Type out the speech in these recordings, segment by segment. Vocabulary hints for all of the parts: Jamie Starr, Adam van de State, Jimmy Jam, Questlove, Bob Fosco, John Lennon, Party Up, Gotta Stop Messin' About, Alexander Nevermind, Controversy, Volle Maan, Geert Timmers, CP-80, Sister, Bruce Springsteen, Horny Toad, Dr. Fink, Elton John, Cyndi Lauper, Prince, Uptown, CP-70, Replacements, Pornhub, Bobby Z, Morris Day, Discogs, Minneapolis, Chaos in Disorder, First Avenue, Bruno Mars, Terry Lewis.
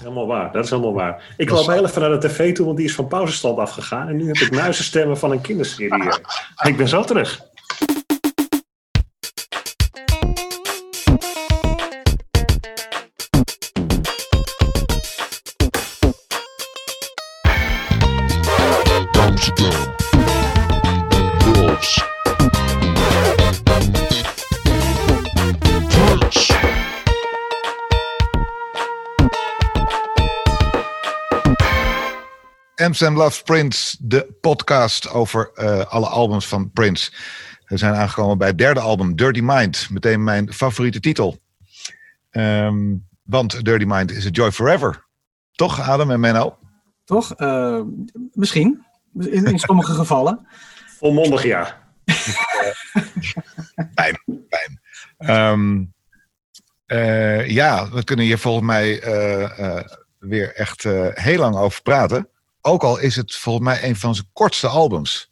Helemaal waar, dat is helemaal waar. Ik loop heel even naar de tv toe, want die is van pauzestand afgegaan. En nu heb ik muizenstemmen van een kinderserie. Ik ben zo terug. Sam Loves Prince, de podcast over alle albums van Prince. We zijn aangekomen bij het derde album, Dirty Mind. Meteen mijn favoriete titel. Want Dirty Mind is a joy forever. Toch, Adam en Menno? Toch? Misschien. In sommige gevallen. Volmondig, ja. Pijn. Ja, we kunnen hier volgens mij weer echt heel lang over praten. Ook al is het volgens mij een van zijn kortste albums.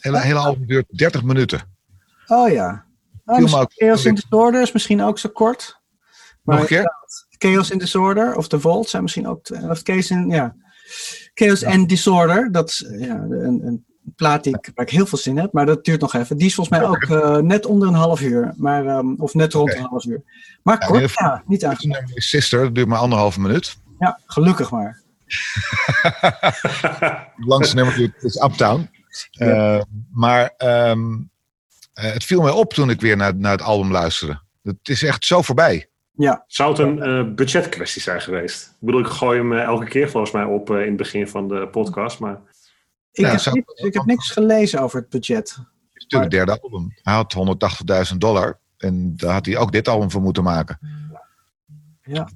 Het hele album duurt 30 minuten. Oh ja. Chaos in Disorder is misschien ook zo kort. Maar nog een keer? Chaos in Disorder of The Vault zijn misschien ook... Chaos and Disorder, dat is een plaat waar ik heel veel zin heb. Maar dat duurt nog even. Die is volgens mij ook net onder een half uur. Maar, of net rond een half uur. Maar ja, kort, niet aangepakt. Sister, dat duurt maar 1,5 minuut. Ja, gelukkig maar. Het langste nummer is Uptown. Ja. Maar het viel mij op toen ik weer naar het album luisterde. Het is echt zo voorbij. Ja. Zou het een budgetkwestie zijn geweest? Ik bedoel, ik gooi hem elke keer volgens mij op in het begin van de podcast. Maar... Ik heb niks gelezen over het budget. Het is natuurlijk het derde album. Hij had $180.000 en daar had hij ook dit album voor moeten maken. Ja.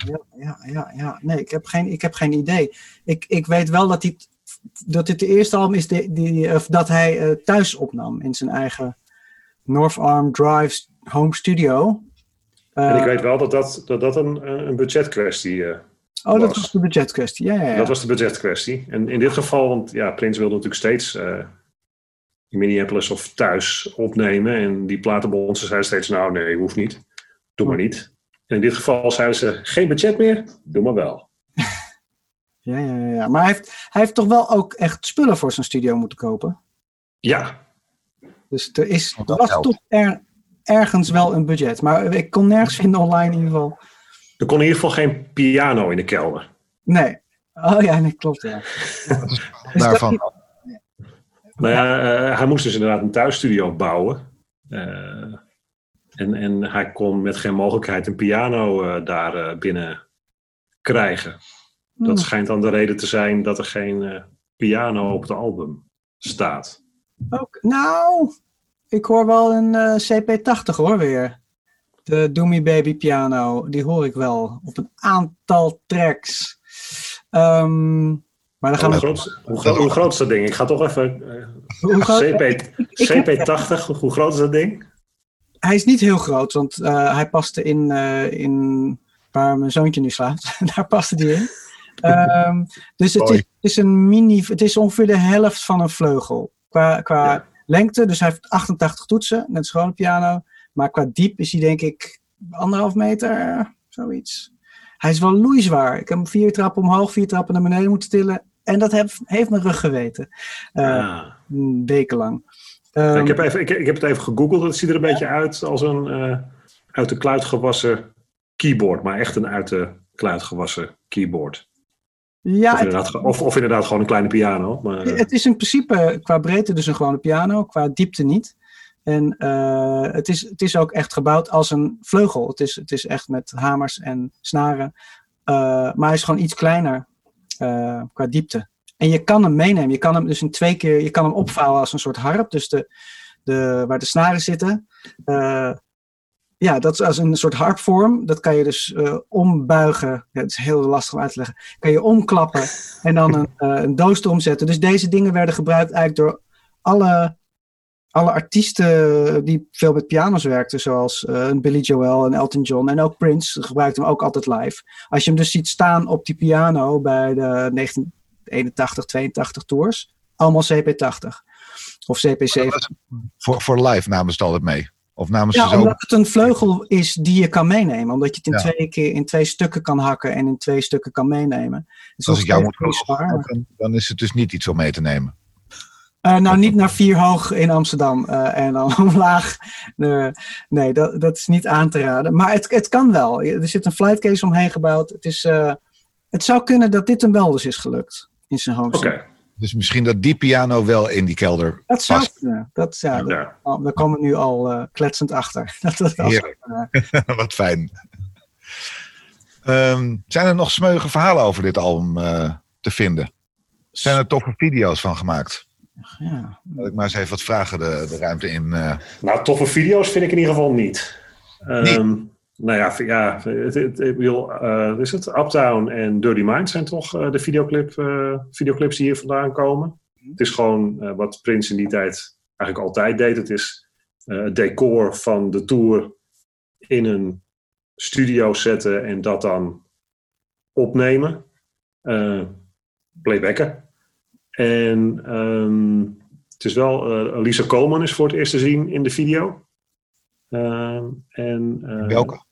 Nee, ik heb geen idee. Ik weet wel dat dit de eerste album is dat hij thuis opnam in zijn eigen North Arm Drive Home Studio. En ik weet wel dat een budgetkwestie was. Oh, dat was de budgetkwestie, ja. Dat was de budgetkwestie. En in dit geval, want ja, Prince wilde natuurlijk steeds in Minneapolis of thuis opnemen. En die platenbonzen zeiden steeds, nou nee, hoeft niet. Doe maar niet. En in dit geval zeiden ze, geen budget meer, doe maar wel. Ja. Maar hij heeft toch wel ook echt spullen voor zijn studio moeten kopen? Ja. Dus er was toch ergens wel een budget. Maar ik kon nergens vinden online in ieder geval. Er kon in ieder geval geen piano in de kelder. Nee. Oh ja, nee, klopt. Ja. Daarvan. Nou ja, hij moest dus inderdaad een thuisstudio bouwen. En hij kon met geen mogelijkheid een piano daar binnen krijgen. Dat schijnt dan de reden te zijn dat er geen piano op het album staat. Ook, nou, ik hoor wel een CP-80 hoor weer. De Doomy Baby piano, die hoor ik wel op een aantal tracks. Maar dan gaan hoe groot is dat ding? Ik ga toch even... CP-80, hoe groot is dat ding? Hij is niet heel groot, want hij paste in waar mijn zoontje nu slaapt. Daar paste die in. Dus het is een mini... Het is ongeveer de helft van een vleugel. Qua lengte. Dus hij heeft 88 toetsen. Net als gewoon een piano. Maar qua diep is hij denk ik 1,5 meter. Zoiets. Hij is wel loeizwaar. Ik heb hem 4 trappen omhoog, 4 trappen naar beneden moeten tillen. En dat heeft mijn rug geweten. Wekenlang. Ik heb het even gegoogeld. Het ziet er een beetje uit als een uit de kluit gewassen keyboard. Maar echt een uit de kluit gewassen keyboard. Ja, of inderdaad gewoon een kleine piano. Maar, het is in principe qua breedte dus een gewone piano. Qua diepte niet. En het is ook echt gebouwd als een vleugel. Het is echt met hamers en snaren. Maar hij is gewoon iets kleiner qua diepte. En je kan hem meenemen. Je kan hem dus in 2 keer... Je kan hem opvouwen als een soort harp. Dus waar de snaren zitten. Dat is als een soort harpvorm. Dat kan je dus ombuigen. Ja, dat is heel lastig om uit te leggen. Kan je omklappen. En dan een doos eromzetten. Zetten. Dus deze dingen werden gebruikt eigenlijk door alle artiesten die veel met piano's werkten. Zoals Billy Joel en Elton John. En ook Prince gebruikte hem ook altijd live. Als je hem dus ziet staan op die piano bij de 81, 82 tours. Allemaal CP80. Of CP70. Voor live namen ze het altijd mee. Of namens ja, omdat het een vleugel is die je kan meenemen. Omdat je het in twee stukken kan hakken en in twee stukken kan meenemen. Dus als ik jou moet kopen, dan is het dus niet iets om mee te nemen. Nou, niet naar 4 hoog in Amsterdam en dan omlaag. Nee, dat is niet aan te raden. Maar het kan wel. Er zit een flightcase omheen gebouwd. Het zou kunnen dat dit hem wel dus is gelukt in zijn hoofd. Okay. Dus misschien dat die piano wel in die kelder past. Dat zou kunnen. Daar komen we nu al kletsend achter. Wat fijn. Zijn er nog smeuïge verhalen over dit album te vinden? Zijn er toffe video's van gemaakt? Ja. Laat ik maar eens even wat vragen de ruimte in. Nou, toffe video's vind ik in ieder geval niet. Niet? Nou ja, is het? Uptown en Dirty Mind zijn toch de videoclips die hier vandaan komen. Het is gewoon wat Prince in die tijd eigenlijk altijd deed. Het is het decor van de tour in een studio zetten en dat dan opnemen. Playbacken. En het is wel... Lisa Coleman is voor het eerst te zien in de video. Welke?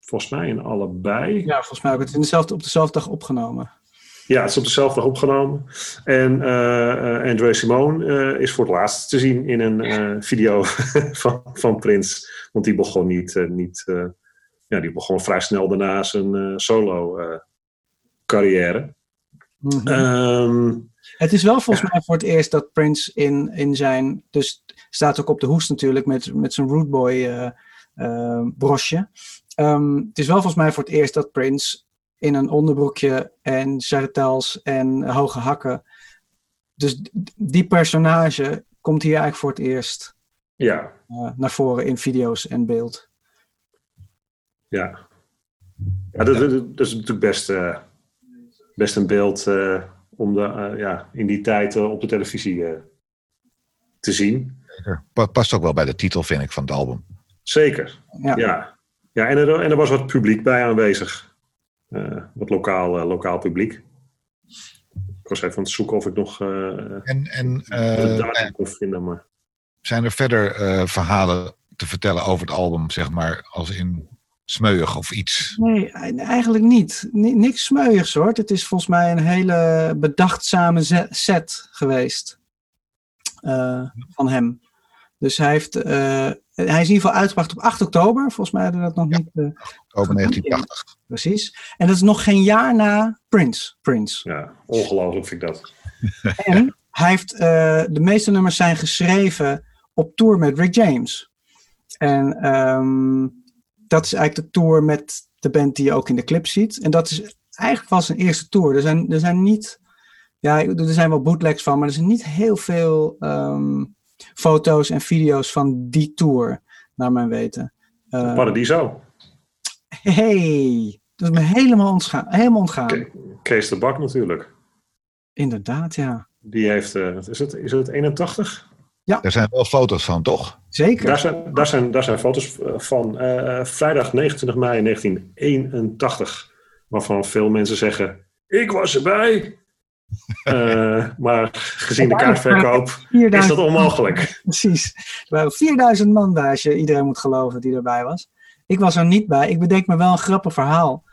Volgens mij in allebei. Ja, volgens mij ook. Het is op dezelfde dag opgenomen. Ja, het is op dezelfde dag opgenomen. En André Cymone is voor het laatst te zien in een video van Prince. Want die begon die begon vrij snel daarna zijn solo carrière. Mm-hmm. Het is wel volgens mij voor het eerst dat Prince in zijn... Dus staat ook op de hoes natuurlijk met zijn Rude Boy brosje. Het is wel volgens mij voor het eerst dat Prince in een onderbroekje en serretels en hoge hakken... Dus die personage komt hier eigenlijk voor het eerst naar voren in video's en beeld. Ja. Ja, dat is natuurlijk best een beeld om in die tijd op de televisie te zien. Past ook wel bij de titel, vind ik, van het album. Zeker, ja. Ja, en er was wat publiek bij aanwezig. Wat lokaal publiek. Ik was even aan het zoeken of ik nog de datum kon vinden. Maar... Zijn er verder verhalen te vertellen over het album, zeg maar, als in... smeuig of iets? Nee, eigenlijk niet. Niks smeuigs hoor. Het is volgens mij een hele bedachtzame set geweest van hem. Dus hij is in ieder geval uitgebracht op 8 oktober. Volgens mij hadden we dat nog niet... oktober 1980. Precies. En dat is nog geen jaar na Prince. Ja, ongelooflijk vind ik dat. En hij heeft... de meeste nummers zijn geschreven op tour met Rick James. En... dat is eigenlijk de tour met de band die je ook in de clip ziet. En dat is eigenlijk wel zijn eerste tour. Er zijn niet... Ja, er zijn wel bootlegs van, maar er zijn niet heel veel foto's en video's van die tour, naar mijn weten. Paradiso. Hey, dat is me helemaal ontgaan. Kees de Bak natuurlijk. Inderdaad, ja. Die heeft... Is het 81? Ja. Er zijn wel foto's van, toch? Zeker. Daar zijn foto's van. Vrijdag 29 mei 1981. Waarvan veel mensen zeggen... Ik was erbij. Maar gezien de kaartverkoop is dat onmogelijk. Precies. Er waren 4000 man daar, als je iedereen moet geloven die erbij was. Ik was er niet bij. Ik bedenk me wel een grappig verhaal.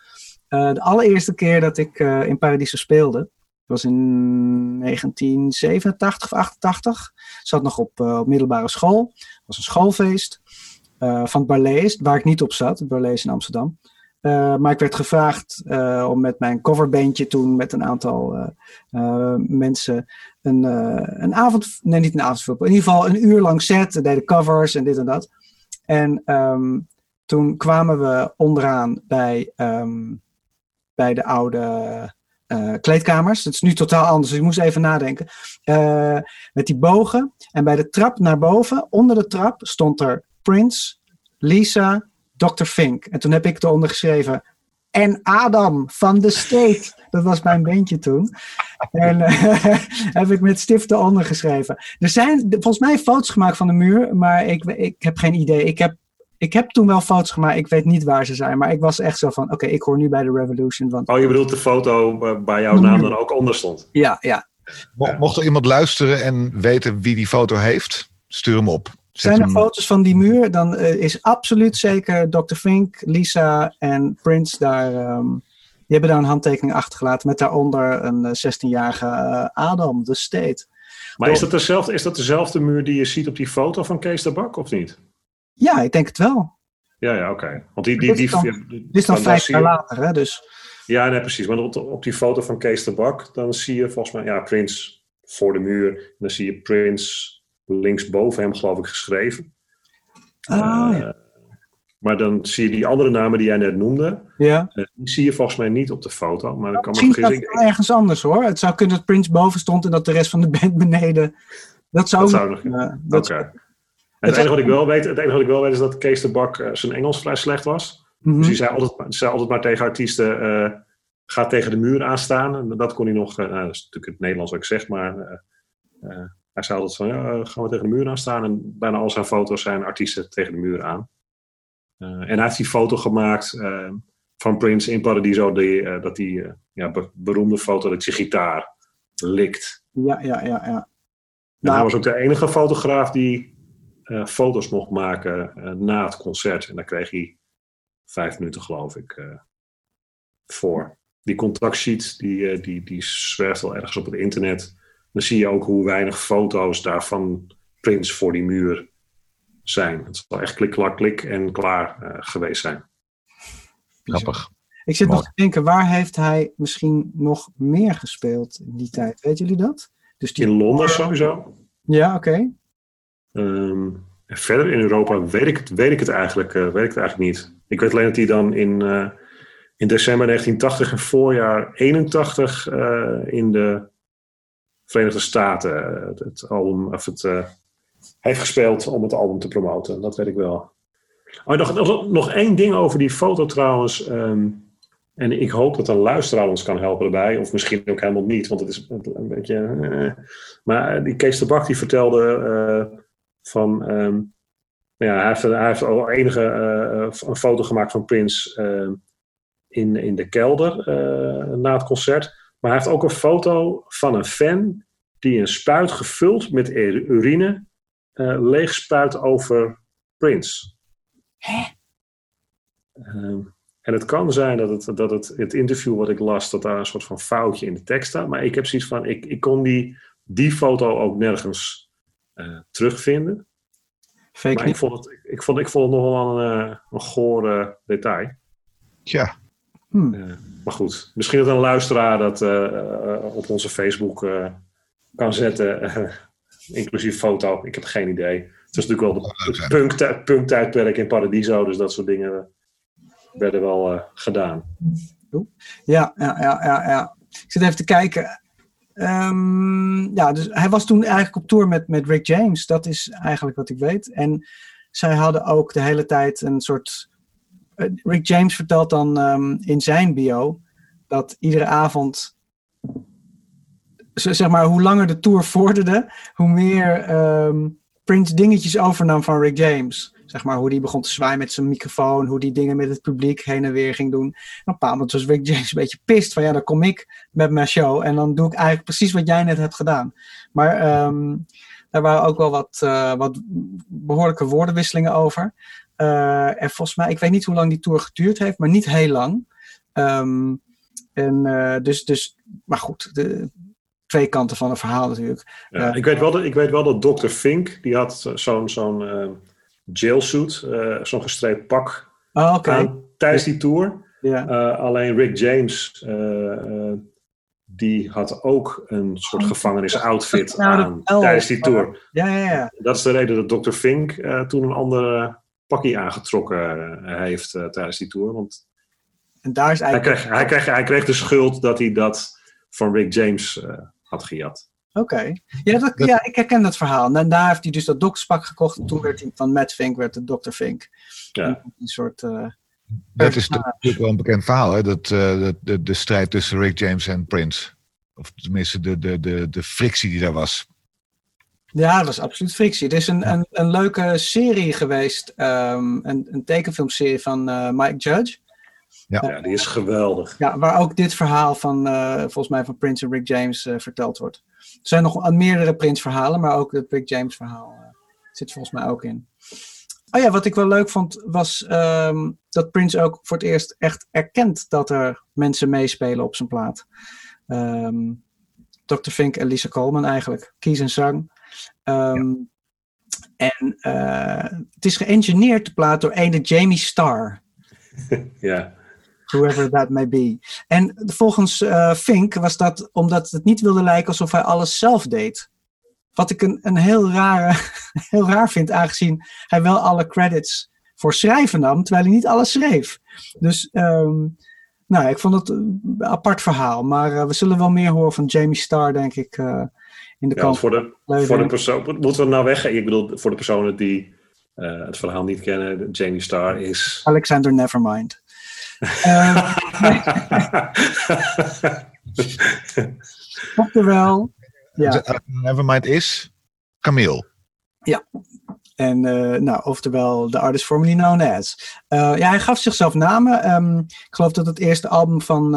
De allereerste keer dat ik in Paradiso speelde... was in 1987 of 88. Zat nog op middelbare school. Was een schoolfeest van het Barlees, waar ik niet op zat. Het Barlees in Amsterdam. Maar ik werd gevraagd om met mijn coverbandje toen... met een aantal mensen... een avond... Nee, niet een avond. In ieder geval een uur lang set. We deden covers en dit en dat. En toen kwamen we onderaan bij de oude... kleedkamers. Dat is nu totaal anders, dus ik moest even nadenken. Met die bogen. En bij de trap naar boven, onder de trap, stond er Prince, Lisa, Dr. Fink. En toen heb ik eronder geschreven... En Adam van de State. Dat was mijn bandje toen. En heb ik met stiften ondergeschreven. Er zijn volgens mij foto's gemaakt van de muur, maar ik heb geen idee. Ik heb toen wel foto's gemaakt, ik weet niet waar ze zijn. Maar ik was echt zo van, oké, ik hoor nu bij The Revolution. Want... Oh, je bedoelt de foto waar jouw naam dan ook onder stond? Ja. Mocht er iemand luisteren en weten wie die foto heeft, stuur hem op. Zijn er foto's van die muur? Dan is absoluut zeker Dr. Fink, Lisa en Prince daar... Die hebben daar een handtekening achtergelaten met daaronder een 16-jarige Adam van de State. Maar is dat dezelfde muur die je ziet op die foto van Kees de Bak, of niet? Ja, ik denk het wel. Ja, oké. Want dit is dan 5 jaar later, hè? Dus. Ja, nee, precies. Maar op die foto van Kees de Bak, dan zie je volgens mij Prince voor de muur. En dan zie je Prince linksboven hem, geloof ik, geschreven. Ja. Maar dan zie je die andere namen die jij net noemde. Ja. Die zie je volgens mij niet op de foto. Maar dat kan misschien me vergissen. Dat ergens anders hoor. Het zou kunnen dat Prince boven stond en dat de rest van de band beneden. Dat zou nog. Oké. Het enige wat ik wel weet is dat Kees de Bak zijn Engels vrij slecht was. Mm-hmm. Dus hij zei altijd maar tegen artiesten... Ga tegen de muur aanstaan. En dat kon hij nog... dat is natuurlijk het Nederlands wat ik zeg, maar... Hij zei altijd van... gaan we tegen de muur aanstaan. En bijna al zijn foto's zijn artiesten tegen de muur aan. En hij heeft die foto gemaakt van Prince in Paradiso, beroemde foto dat je gitaar likt. Ja. Nou, hij was ook de enige fotograaf die foto's mocht maken na het concert. En daar kreeg hij 5 minuten, geloof ik, voor. Die contactsheet die zwerft al ergens op het internet. Dan zie je ook hoe weinig foto's daarvan Prince voor die muur zijn. Het zal echt klik, klak, klik en klaar geweest zijn. Grappig. Ik zit nog te denken, waar heeft hij misschien nog meer gespeeld in die tijd? Weet jullie dat? Dus in Londen sowieso. Ja, oké. En verder in Europa weet ik het eigenlijk niet. Ik weet alleen dat hij dan in december 1980 en voorjaar 81 in de Verenigde Staten het album... Hij heeft gespeeld om het album te promoten. Dat weet ik wel. Oh, nog 1 ding over die foto trouwens. En ik hoop dat een luisteraar ons kan helpen erbij. Of misschien ook helemaal niet. Want het is een beetje... Maar die Kees de Bak die vertelde van... Hij heeft al een foto gemaakt van Prince in de kelder na het concert. Maar hij heeft ook een foto van een fan die een spuit gevuld met urine... leeg spuit over Prince. Hè? En het kan zijn dat het interview wat ik las... dat daar een soort van foutje in de tekst staat. Maar ik heb zoiets van... Ik kon die foto ook nergens terugvinden. Fake maar ik vond het nogal een goor detail. Ja. Maar goed. Misschien dat een luisteraar dat op onze Facebook kan zetten... Inclusief foto, ik heb geen idee. Het was natuurlijk wel het punktijdperk in Paradiso, dus dat soort dingen werden wel gedaan. Ja. Ik zit even te kijken. Dus hij was toen eigenlijk op tour met Rick James, dat is eigenlijk wat ik weet. En zij hadden ook de hele tijd een soort... Rick James vertelt dan in zijn bio dat iedere avond... Zeg maar, hoe langer de tour vorderde, hoe meer Prince dingetjes overnam van Rick James. Zeg maar, hoe die begon te zwaaien met zijn microfoon, hoe die dingen met het publiek heen en weer ging doen. En op een bepaald moment was Rick James een beetje pist van, dan kom ik met mijn show en dan doe ik eigenlijk precies wat jij net hebt gedaan. Maar daar waren ook wel wat behoorlijke woordenwisselingen over. En volgens mij, ik weet niet hoe lang die tour geduurd heeft, maar niet heel lang. En dus, maar goed... 2 kanten van een verhaal natuurlijk. Ja, ik weet wel dat Dr. Fink... die had zo'n jailsuit... zo'n gestreept pak... Oh, okay. Aan tijdens die tour. Ja. Alleen Rick James... die had ook... een soort gevangenisoutfit aan... tijdens die tour. Ja. Dat is de reden dat Dr. Fink... toen een ander pakje aangetrokken... heeft tijdens die tour. Want en daar is eigenlijk... hij kreeg de schuld dat hij dat... van Rick James... had gejat. Oké. Ja, ik herken dat verhaal. Daarna heeft hij dus dat dokspak gekocht. En toen werd hij van Matt Fink, werd het Dr. Fink. Ja. Een soort... dat is natuurlijk wel een bekend verhaal. Hè? Dat, de strijd tussen Rick James en Prince. Of tenminste de frictie die daar was. Ja, dat was absoluut frictie. Er is een leuke serie geweest. Een tekenfilmserie van Mike Judge. Ja, die is geweldig. Ja, waar ook dit verhaal van, volgens mij van Prince en Rick James verteld wordt. Er zijn nog meerdere Prince verhalen, maar ook het Rick James verhaal. Zit volgens mij ook in. Oh ja, wat ik wel leuk vond was dat Prince ook voor het eerst echt erkent dat er mensen meespelen op zijn plaat. Dr. Fink en Lisa Coleman eigenlijk. Kees en zang. En het is geëngineerd de plaat door ene Jamie Starr. Ja. Whoever that may be. En volgens Fink was dat omdat het niet wilde lijken alsof hij alles zelf deed. Wat ik heel raar vind, aangezien hij wel alle credits voor schrijven nam, terwijl hij niet alles schreef. Dus ik vond het een apart verhaal. Maar we zullen wel meer horen van Jamie Starr, denk ik, in de kant. Voor de persoon, moeten we nou weggaan? Ik bedoel, voor de personen die het verhaal niet kennen, Jamie Starr is... Alexander Nevermind. Oftewel... Ja. Nevermind is Camille. Ja, en oftewel The Artist Formerly Known As. Hij gaf zichzelf namen. Ik geloof dat het eerste album van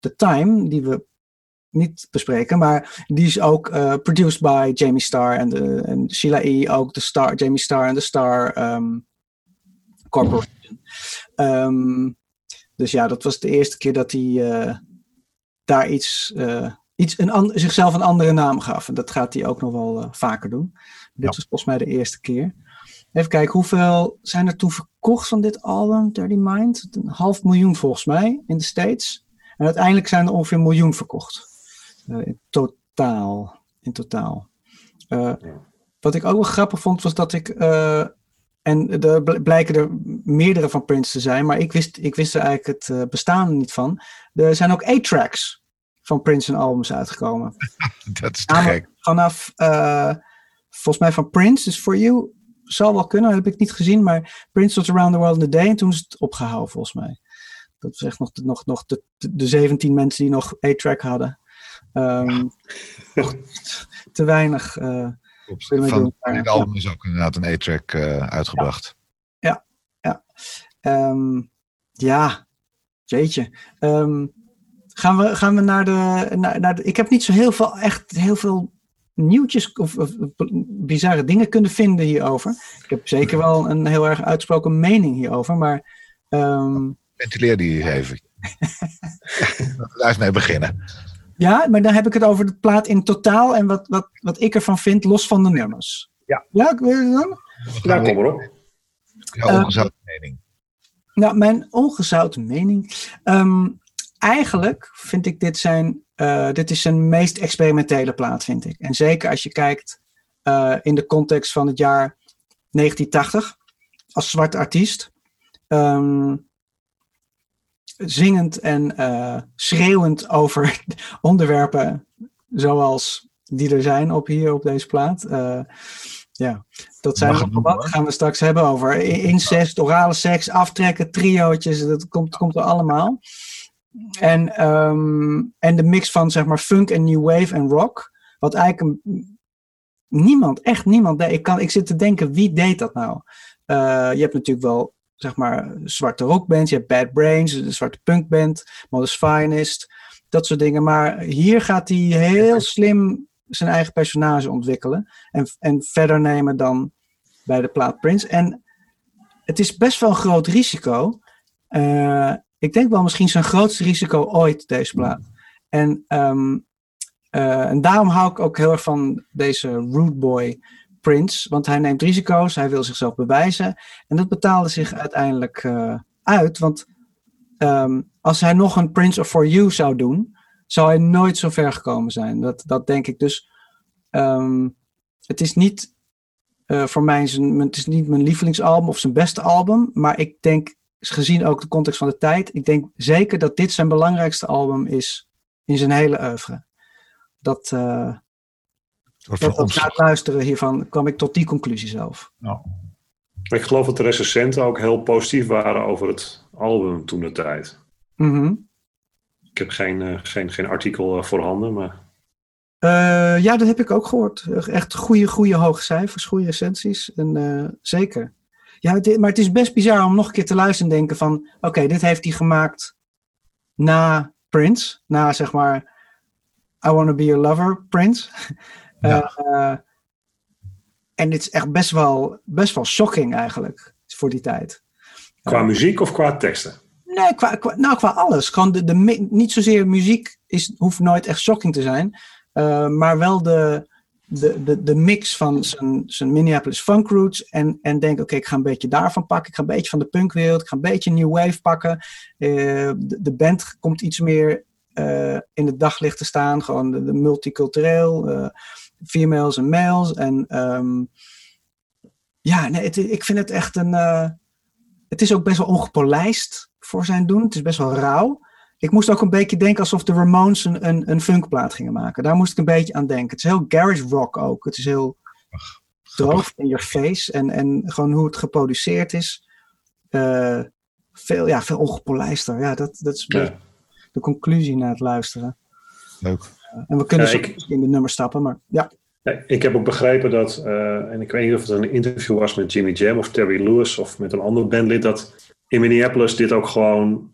The Time, die we niet bespreken, maar die is ook produced by Jamie Starr en Sheila E. Ook Jamie Starr en de Starr Corporation. Dus ja, dat was de eerste keer dat hij daar iets... zichzelf een andere naam gaf. En dat gaat hij ook nog wel vaker doen. Dit was volgens mij de eerste keer. Even kijken, hoeveel zijn er toen verkocht van dit album, Dirty Mind? 500.000 volgens mij in de States. En uiteindelijk zijn er ongeveer 1 miljoen verkocht. In totaal. Wat ik ook wel grappig vond, was dat ik... en er blijken er meerdere van Prince te zijn, maar ik wist er eigenlijk het bestaan niet van. Er zijn ook 8-tracks. Van Prince en albums uitgekomen. Dat is te gek. Vanaf, volgens mij van Prince, dus For You, zal wel kunnen, dat heb ik niet gezien, maar Prince was Around the World in a Day en toen is het opgehouden volgens mij. Dat was echt nog de 17 mensen die nog 8-track hadden. Te weinig. Van dit album is ook inderdaad een 8-track uitgebracht. Ja. Ja, jeetje. Gaan we naar de... Ik heb niet zo heel veel nieuwtjes of bizarre dingen kunnen vinden hierover. Ik heb zeker wel een heel erg uitgesproken mening hierover, maar... Ventileer die even. Laat mee beginnen. Ja, maar dan heb ik het over de plaat in totaal en wat ik ervan vind, los van de nummers. Ja. Ja, wil je dan? Daar kom maar op. Jouw ongezouten mening. Nou, mijn ongezouten mening... Eigenlijk vind ik dit is zijn meest experimentele plaat, vind ik. En zeker als je kijkt in de context van het jaar 1980, als zwart artiest. Zingend en schreeuwend over onderwerpen zoals die er zijn op deze plaat. Dat zijn wat gaan we straks hebben over incest, orale seks, aftrekken, triootjes. Dat komt er allemaal. En de mix van zeg maar funk en new wave en rock, wat eigenlijk niemand deed. Ik zit te denken, wie deed dat nou? Je hebt natuurlijk wel zeg maar zwarte rockbands, je hebt Bad Brains, de zwarte punkband, Modest Finest, dat soort dingen. Maar hier gaat hij heel slim zijn eigen personage ontwikkelen en verder nemen dan bij de plaat Prince. En het is best wel een groot risico. Ik denk wel misschien zijn grootste risico ooit, deze plaat. En daarom hou ik ook heel erg van deze rude boy Prince. Want hij neemt risico's, hij wil zichzelf bewijzen. En dat betaalde zich uiteindelijk uit. Want als hij nog een Prince of For You zou doen, zou hij nooit zo ver gekomen zijn. Dat denk ik dus. Het is niet voor mij mijn lievelingsalbum of zijn beste album. Maar ik denk... gezien ook de context van de tijd, ik denk zeker dat dit zijn belangrijkste album is in zijn hele oeuvre. Dat na het luisteren hiervan kwam ik tot die conclusie zelf. Nou. Ik geloof dat de recensenten ook heel positief waren over het album toen de tijd. Mm-hmm. Ik heb geen artikel voorhanden, maar... ja, dat heb ik ook gehoord. Echt goede hoge cijfers, goede recensies. En, zeker. Ja, maar het is best bizar om nog een keer te luisteren en denken van... Oké, dit heeft hij gemaakt na Prince. Na, zeg maar, I Wanna Be Your Lover, Prince. Ja. En dit is echt best wel shocking eigenlijk voor die tijd. Qua muziek of qua teksten? Nee, qua alles. Gewoon niet zozeer muziek hoeft nooit echt shocking te zijn. Maar wel de mix van zijn Minneapolis funk roots. En denk, oké, ik ga een beetje daarvan pakken. Ik ga een beetje van de punkwereld. Ik ga een beetje new wave pakken. De band komt iets meer in het daglicht te staan. Gewoon de multicultureel. Females en males. En ik vind het echt een... het is ook best wel ongepolijst voor zijn doen. Het is best wel rauw. Ik moest ook een beetje denken alsof de Ramones een funkplaat gingen maken. Daar moest ik een beetje aan denken. Het is heel garage rock ook. Het is heel droog in your face. En gewoon hoe het geproduceerd is. Veel ongepolijster. Ja, dat is de conclusie na het luisteren. Leuk. En we kunnen in de nummers stappen, maar ja. Ik heb ook begrepen dat, en ik weet niet of het een interview was met Jimmy Jam of Terry Lewis of met een ander bandlid, dat in Minneapolis dit ook gewoon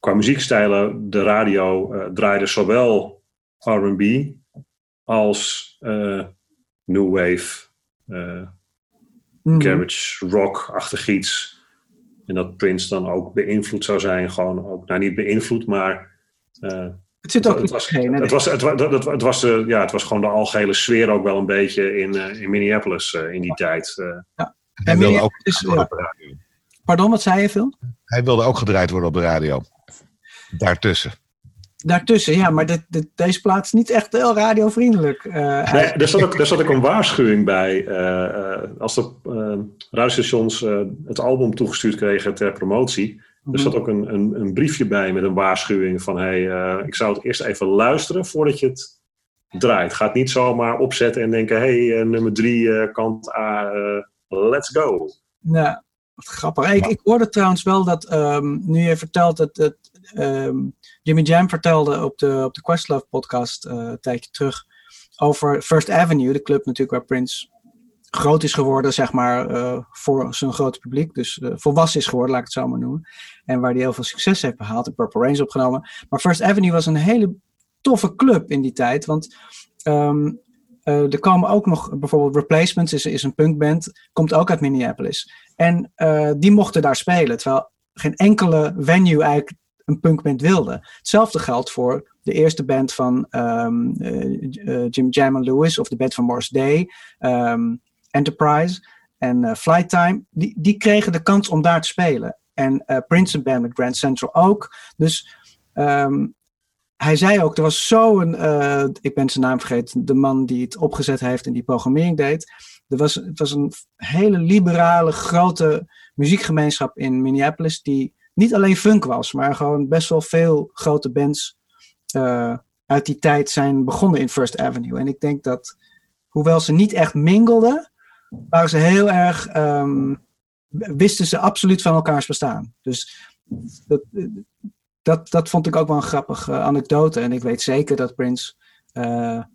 qua muziekstijlen de radio draaide zowel R&B als new wave, garage rock-achtig iets. En dat Prince dan ook beïnvloed zou zijn, gewoon ook, nou niet beïnvloed, maar... Het zit ook in het was gewoon de algehele sfeer ook wel een beetje in Minneapolis in die tijd. Hij wilde ook gedraaid worden op de radio. Pardon, wat zei je, Phil? Hij wilde ook gedraaid worden op de radio. Daartussen, ja, maar deze plaats is niet echt heel radiovriendelijk. Nee, daar zat ook een waarschuwing bij. Als de radiostations het album toegestuurd kregen ter promotie... Er zat ook een briefje bij met een waarschuwing van... ik zou het eerst even luisteren voordat je het draait. Ga het niet zomaar opzetten en denken... nummer 3, kant A, let's go. Nou, wat grappig. Ja. Ik hoorde trouwens wel dat... nu je vertelt dat Jimmy Jam vertelde op de Questlove podcast... een tijdje terug over First Avenue. De club natuurlijk waar Prince groot is geworden, zeg maar, voor zijn grote publiek. Dus volwassen is geworden, laat ik het zo maar noemen. En waar hij heel veel succes heeft behaald. En Purple Rain is opgenomen. Maar First Avenue was een hele toffe club in die tijd. Want er komen ook nog, bijvoorbeeld Replacements is een punkband. Komt ook uit Minneapolis. En die mochten daar spelen. Terwijl geen enkele venue eigenlijk een punkband wilde. Hetzelfde geldt voor de eerste band van Jim Jam and Lewis. Of de band van Morris Day. Enterprise en Flight Time, die kregen de kans om daar te spelen. En Prince Band met Grand Central ook. Dus hij zei ook, er was zo'n... ik ben zijn naam vergeten, de man die het opgezet heeft en die programmering deed. Het was een hele liberale, grote muziekgemeenschap in Minneapolis die niet alleen funk was, maar gewoon best wel veel grote bands uit die tijd zijn begonnen in First Avenue. En ik denk dat, hoewel ze niet echt mingelden, waren ze heel erg... wisten ze absoluut van elkaars bestaan. Dus dat vond ik ook wel een grappige anekdote. En ik weet zeker dat Prince... hij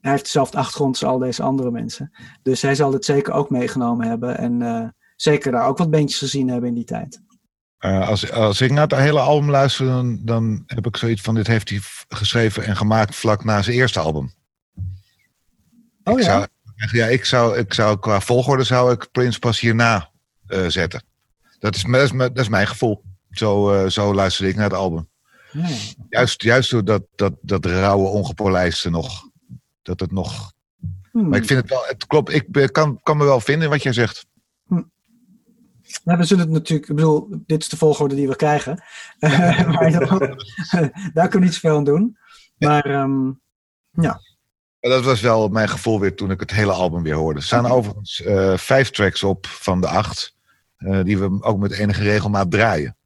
heeft dezelfde achtergrond als al deze andere mensen. Dus hij zal het zeker ook meegenomen hebben. En zeker daar ook wat bandjes gezien hebben in die tijd. Als ik naar het hele album luister... Dan heb ik zoiets van... dit heeft hij geschreven en gemaakt vlak na zijn eerste album. Oh ja? Ik zou qua volgorde zou ik Prince pas hierna zetten. Dat is mijn gevoel. Zo luisterde ik naar het album. Nee. Juist door dat rauwe ongepolijste nog. Dat het nog... Maar ik vind het wel... Het klopt, ik kan me wel vinden in wat jij zegt. Nou, we zullen het natuurlijk... Ik bedoel, dit is de volgorde die we krijgen. Maar daar kunnen we niet zoveel aan doen. Maar ja... Dat was wel mijn gevoel weer toen ik het hele album weer hoorde. Er staan overigens 5 tracks op van de 8. Die we ook met enige regelmaat draaien.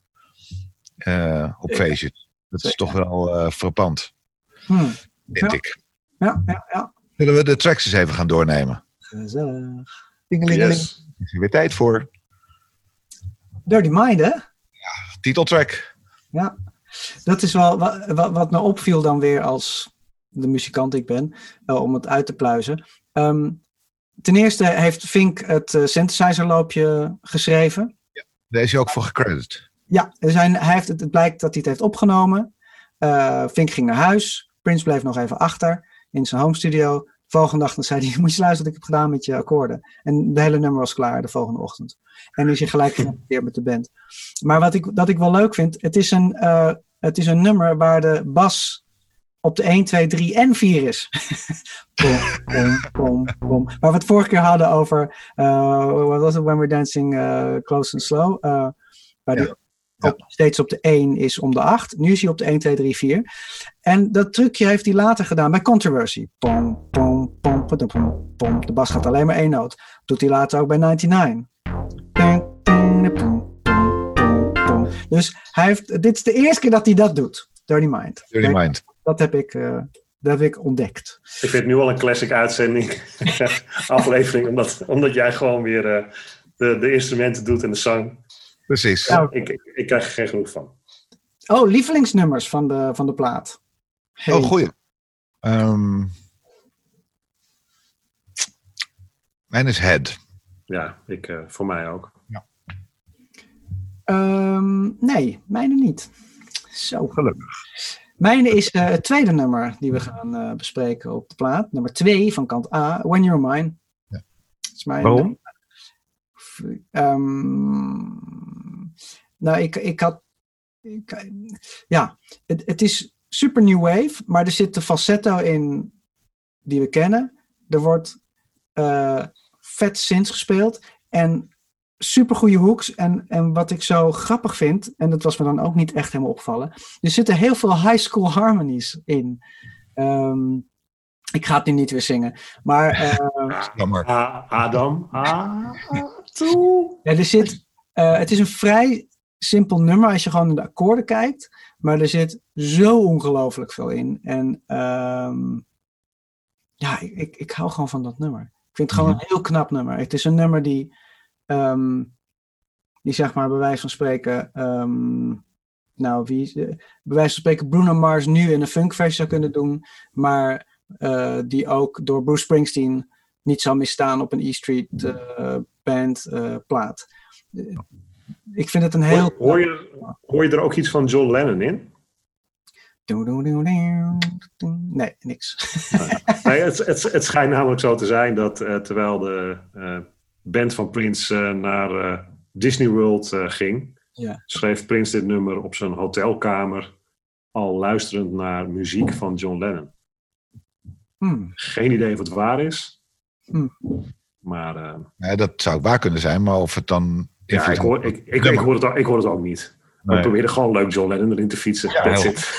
Op feestjes. Dat is toch wel frappant. Vind ik. Ja. Zullen we de tracks eens even gaan doornemen? Gezellig. Dingelingeling. Yes. Is er weer tijd voor. Dirty Mind, hè? Ja, titeltrack. Ja, dat is wel wat me opviel dan weer als... de muzikant ik ben, om het uit te pluizen. Ten eerste heeft Fink het synthesizerloopje geschreven. Ja, daar is hij ook voor gecredit. Ja, het blijkt dat hij het heeft opgenomen. Fink ging naar huis. Prince bleef nog even achter in zijn home studio. volgende ochtend zei hij, moet je eens luisteren wat ik heb gedaan met je akkoorden. En de hele nummer was klaar de volgende ochtend. En is je gelijk geïnteresseerd met de band. Maar wat ik wel leuk vind, het is een nummer waar de bas op de 1, 2, 3 en 4 is. Bom. Maar we het vorige keer hadden over, wat was het, When We're Dancing Close and Slow. Waar die steeds op de 1 is om de 8. Nu is hij op de 1, 2, 3, 4. En dat trucje heeft hij later gedaan bij Controversy. Pom, pom, pom, pom, pom, pom. De bas gaat alleen maar één noot. Dat doet hij later ook bij 99. Pom, pom, pom, pom, pom. Dus hij heeft, dit is de eerste keer dat hij dat doet. Dirty Mind. Dat heb ik ontdekt. Ik vind nu al een classic uitzending. Aflevering. Omdat jij gewoon weer de instrumenten doet en de zang. Precies. Ja, ik krijg er geen genoeg van. Oh, lievelingsnummers van de plaat. Hey. Oh, goeie. Mijn is Head. Ja, voor mij ook. Ja. Nee, mijne niet. Zo. Gelukkig. Mijne is het tweede nummer die we gaan bespreken op de plaat. Nummer 2 van kant A. When You're Mine. Ja. Dat is mijn nummer. Nou, het is super new wave, maar er zit de falsetto in die we kennen. Er wordt vet synth gespeeld en super goede hooks. En wat ik zo grappig vind, en dat was me dan ook niet echt helemaal opgevallen, er zitten heel veel high school harmonies in. Ik ga het nu niet weer zingen, maar... Adam, toe. Ja, er zit... het is een vrij simpel nummer als je gewoon naar de akkoorden kijkt. Maar er zit zo ongelooflijk veel in. En ik hou gewoon van dat nummer. Ik vind het gewoon een heel knap nummer. Het is een nummer die zeg maar bij wijze van spreken... bij wijze van spreken Bruno Mars nu in een funkversie zou kunnen doen. Maar... die ook door Bruce Springsteen niet zou misstaan op een E Street band plaat. Ik vind het een heel... Hoor je er ook iets van John Lennon in? Nee, niks. Nee, het schijnt namelijk zo te zijn dat terwijl de band van Prince naar Disney World ging, schreef Prince dit nummer op zijn hotelkamer al luisterend naar muziek van John Lennon. Geen idee of het waar is. Maar... dat zou waar kunnen zijn, maar of het dan... Ja, ik hoor het ook niet. Nee. Ik probeerde gewoon leuk John Lennon erin te fietsen. Ja, that's it.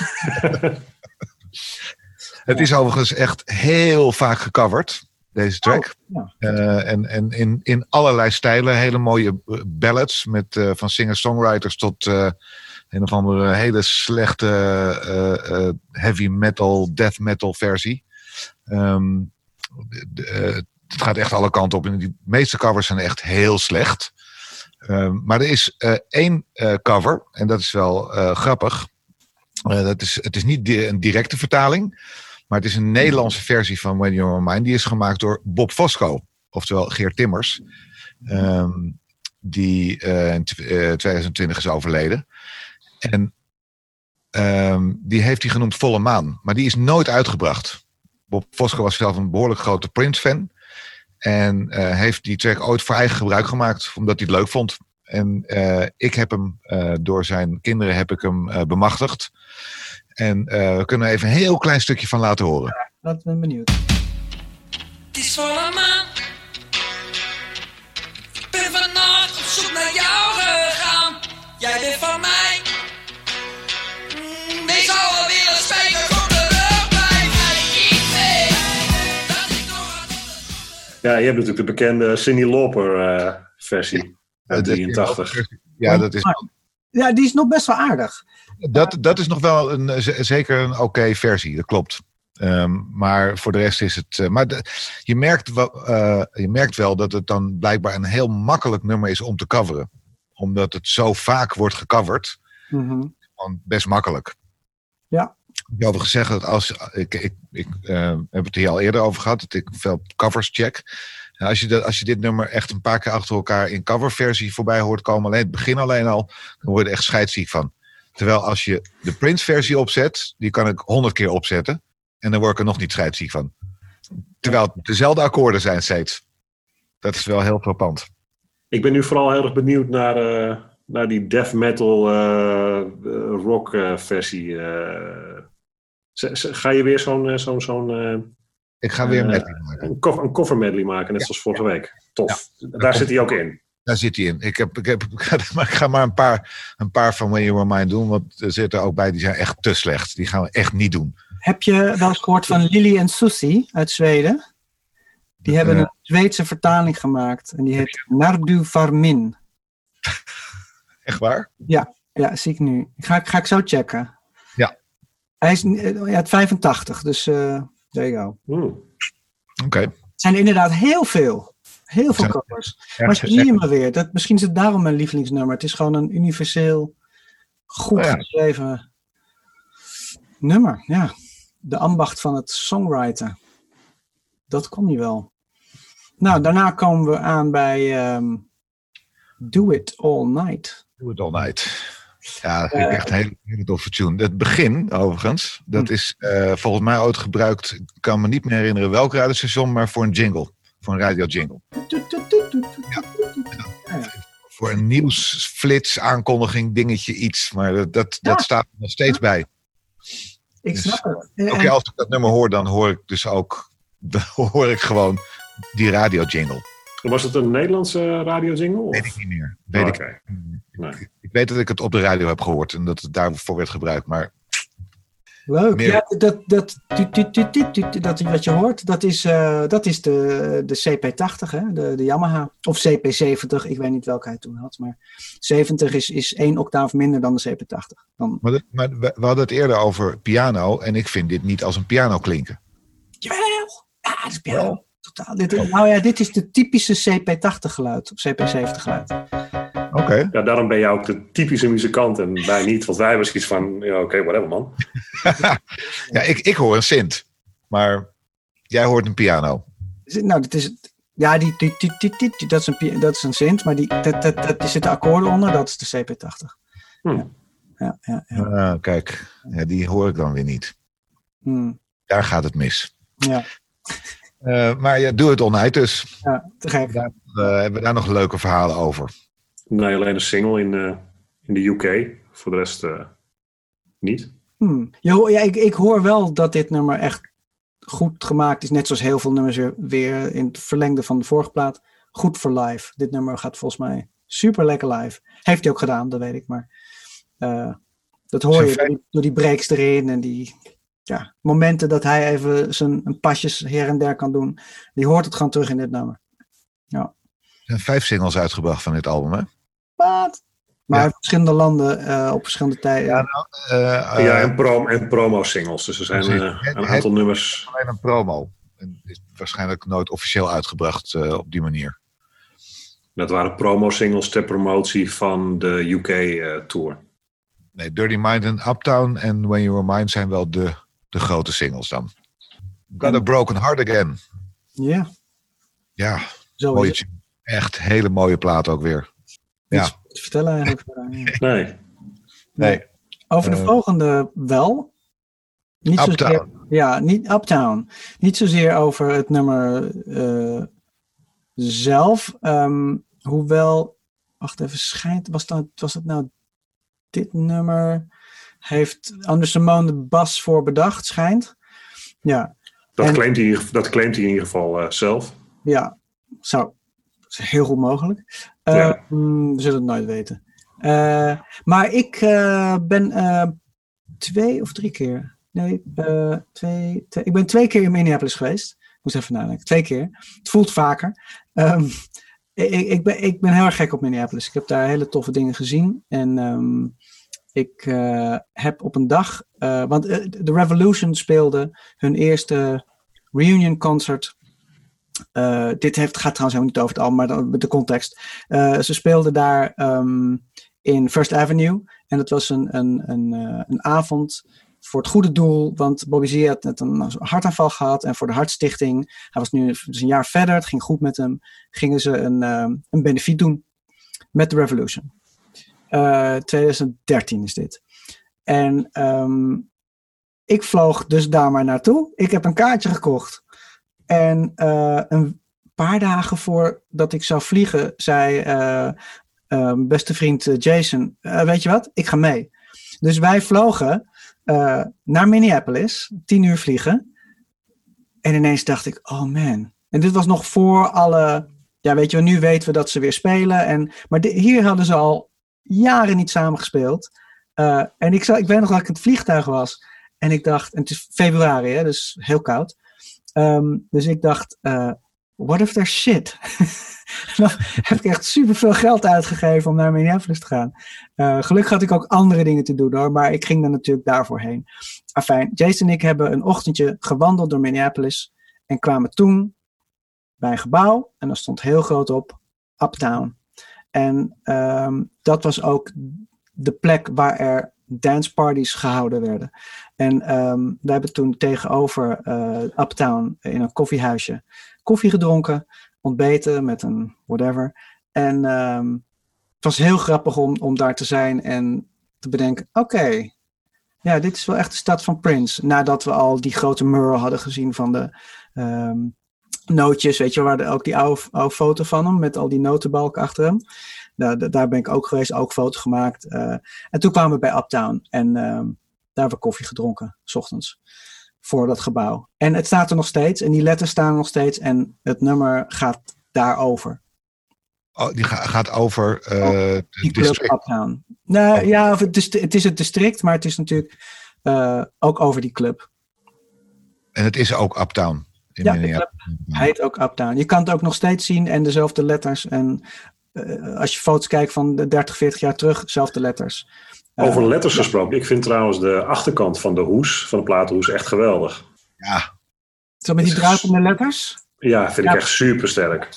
Het is overigens echt heel vaak gecoverd, deze track. Oh, ja. En in allerlei stijlen. Hele mooie ballads met, van singer-songwriters tot... een of andere hele slechte heavy metal, death metal versie. Het gaat echt alle kanten op. En die meeste covers zijn echt heel slecht. Maar er is één cover. En dat is wel grappig. Het is niet een directe vertaling. Maar het is een Nederlandse versie van When You Were Mine. Die is gemaakt door Bob Fosco. Oftewel Geert Timmers. Die in 2020 is overleden. En die heeft hij genoemd Volle Maan. Maar die is nooit uitgebracht. Bob Fosco was zelf een behoorlijk grote Prince-fan. En heeft die track ooit voor eigen gebruik gemaakt. Omdat hij het leuk vond. En ik heb hem, door zijn kinderen heb ik hem bemachtigd. En we kunnen even een heel klein stukje van laten horen. Ja, dat ben ik benieuwd. Het is volle maan. Ik ben vannacht op zoek naar jou gegaan. Jij bent van mij. Wees alweer een spijker. Ja, je hebt natuurlijk de bekende Cyndi Lauper versie uit 83. Ja, dat is... ja, die is nog best wel aardig. Dat is nog wel zeker een oké versie, dat klopt. Maar voor de rest is het... je merkt wel dat het dan blijkbaar een heel makkelijk nummer is om te coveren. Omdat het zo vaak wordt gecoverd. Gewoon best makkelijk. Ja. Ik had gezegd dat ik heb het hier al eerder over gehad, dat ik veel covers check. En als je dit nummer echt een paar keer achter elkaar in coverversie voorbij hoort komen, alleen het begin alleen al, dan word je er echt scheidsziek van. Terwijl als je de Prince versie opzet, die kan ik 100 keer opzetten en dan word ik er nog niet scheidsziek van. Terwijl het dezelfde akkoorden zijn steeds. Dat is wel heel frappant. Ik ben nu vooral heel erg benieuwd naar die death metal rock versie. Ga je weer zo'n ik ga weer medley maken. Een cover medley maken, net zoals vorige week. Tof. Ja. Daar zit hij ook in. Daar zit hij in. Ik ga maar een paar van When You Were Mine doen. Want er zitten er ook bij die zijn echt te slecht. Die gaan we echt niet doen. Heb je wel eens gehoord van Lili en Susi uit Zweden? Die hebben een Zweedse vertaling gemaakt. En die heet Nardu Farmin. Echt waar? Ja, zie ik nu. Ga ik zo checken. Ja. Hij is uit 85, dus there you go. Oké. Het zijn er inderdaad heel veel. Heel veel covers. Maar zo zie je maar weer. Misschien is het daarom mijn lievelingsnummer. Het is gewoon een universeel goed geschreven nummer. Ja. De ambacht van het songwriten. Dat kon hij wel. Nou, daarna komen we aan bij Do It All Night. Do It All Night. Ja, dat vind ik echt een hele toffe tune. Het begin, overigens, dat is volgens mij ooit gebruikt. Ik kan me niet meer herinneren welk radiostation, maar voor een jingle. Voor een radio jingle. Ja. Voor een nieuwsflits, aankondiging, dingetje, iets. Maar dat staat er nog steeds bij. Ik snap het. Oké, als ik dat nummer hoor, dan hoor ik dus ook... Dan hoor ik gewoon die radiojingle. Was het een Nederlandse radiojingle? Weet ik niet meer. Ik weet dat ik het op de radio heb gehoord en dat het daarvoor werd gebruikt, maar... Leuk. Meer... Ja, dat wat je hoort, dat is de CP-80, hè? De Yamaha. Of CP-70, ik weet niet welke hij toen had, maar 70 is 1 octaaf minder dan de CP-80. Dan... Maar we hadden het eerder over piano en ik vind dit niet als een piano klinken. Jawel! Ja, dat is piano. Totaal. Dit is de typische CP-80 geluid. Of CP-70 geluid. Oké. Ja, daarom ben jij ook de typische muzikant en wij niet. Want wij hebben zoiets van, ja, oké, whatever man. Ja, ik hoor een synth. Maar jij hoort een piano. Nou, dat is... Ja, dat is een synth. Maar daar zitten akkoorden onder. Dat is de CP-80. Ja. Kijk, ja, die hoor ik dan weer niet. Daar gaat het mis. Ja. Maar ja, doe het onheid dus. Ja, te gek. Hebben we daar nog leuke verhalen over? Nee, alleen een single in de UK. Voor de rest niet. Ja, ik hoor wel dat dit nummer echt goed gemaakt is. Net zoals heel veel nummers weer in het verlengde van de vorige plaat. Goed voor live. Dit nummer gaat volgens mij super lekker live. Heeft hij ook gedaan, dat weet ik. Maar dat hoor je door die breaks erin en die... Ja, momenten dat hij even zijn pasjes her en der kan doen. Die hoort het gewoon terug in dit nummer. Ja. Er zijn 5 singles uitgebracht van dit album, hè? Wat? Maar uit verschillende landen, op verschillende tijden. Ja, en promo-singles. Dus er zijn een aantal nummers. Alleen een promo. En is waarschijnlijk nooit officieel uitgebracht op die manier. Dat waren promo-singles ter promotie van de UK-tour. Nee, Dirty Mind en Uptown en When You Were Mine zijn wel de grote singles dan. Got a Broken Heart Again. Yeah. Ja. Ja. Echt hele mooie plaat ook weer. Ja. Te vertellen eigenlijk. Nee. Over de volgende wel. Niet Uptown. Zozeer, niet Uptown. Niet zozeer over het nummer zelf. Hoewel, wacht even, was dat nou dit nummer? Heeft André Cymone de bas voor bedacht, schijnt. Ja. Dat claimt hij in ieder geval zelf. Ja, is heel goed mogelijk. We zullen het nooit weten. Maar ik ben 2 of 3 keer... Nee, ik ben 2 keer in Minneapolis geweest. Moest even nadenken. 2 keer. Het voelt vaker. Ik ben heel erg gek op Minneapolis. Ik heb daar hele toffe dingen gezien. En... ik heb op een dag... want The Revolution speelde hun eerste reunion concert. Dit gaat trouwens helemaal niet over het album, maar dan met de context. Ze speelden daar in First Avenue. En dat was een avond voor het goede doel. Want Bobby Z had net een hartaanval gehad. En voor de Hartstichting. Hij was nu dus een jaar verder. Het ging goed met hem. Gingen ze een benefiet doen met The Revolution. 2013 is dit. En ik vloog dus daar maar naartoe. Ik heb een kaartje gekocht. En een paar dagen voordat ik zou vliegen, zei beste vriend Jason, weet je wat, ik ga mee. Dus wij vlogen naar Minneapolis, 10 uur vliegen. En ineens dacht ik, oh man. En dit was nog voor alle, ja weet je wel, nu weten we dat ze weer spelen. Maar hier hadden ze al jaren niet samen gespeeld. En ik weet nog dat ik in het vliegtuig was. En ik dacht, en het is februari, hè, dus heel koud. Dus ik dacht, what if there's shit? Dan heb ik echt superveel geld uitgegeven om naar Minneapolis te gaan. Gelukkig had ik ook andere dingen te doen hoor, maar ik ging dan natuurlijk daarvoor heen. Afijn, Jason en ik hebben een ochtendje gewandeld door Minneapolis en kwamen toen bij een gebouw en daar stond heel groot op Uptown. En dat was ook de plek waar er danceparties gehouden werden. En we hebben toen tegenover Uptown in een koffiehuisje koffie gedronken, ontbeten met een whatever. En het was heel grappig om daar te zijn en te bedenken, oké, ja, dit is wel echt de stad van Prince. Nadat we al die grote mural hadden gezien van de nootjes, weet je, waar ook die oude foto van hem met al die notenbalken achter hem. Daar ben ik ook geweest, ook foto gemaakt. En toen kwamen we bij Uptown en daar hebben we koffie gedronken, 's ochtends. Voor dat gebouw. En het staat er nog steeds. En die letters staan er nog steeds. En het nummer gaat daarover. Oh, die gaat over die club Uptown. Nou, oh. Ja, het is het district. Maar het is natuurlijk ook over die club. En het is ook Uptown. Hij heet ook Uptown. Je kan het ook nog steeds zien. En dezelfde letters. En als je foto's kijkt van 30, 40 jaar terug. Zelfde letters. Over letters gesproken. Ik vind trouwens de achterkant van de hoes, van de platenhoes, echt geweldig. Ja. Zo met die druipende letters? Ja, vind ik echt super sterk.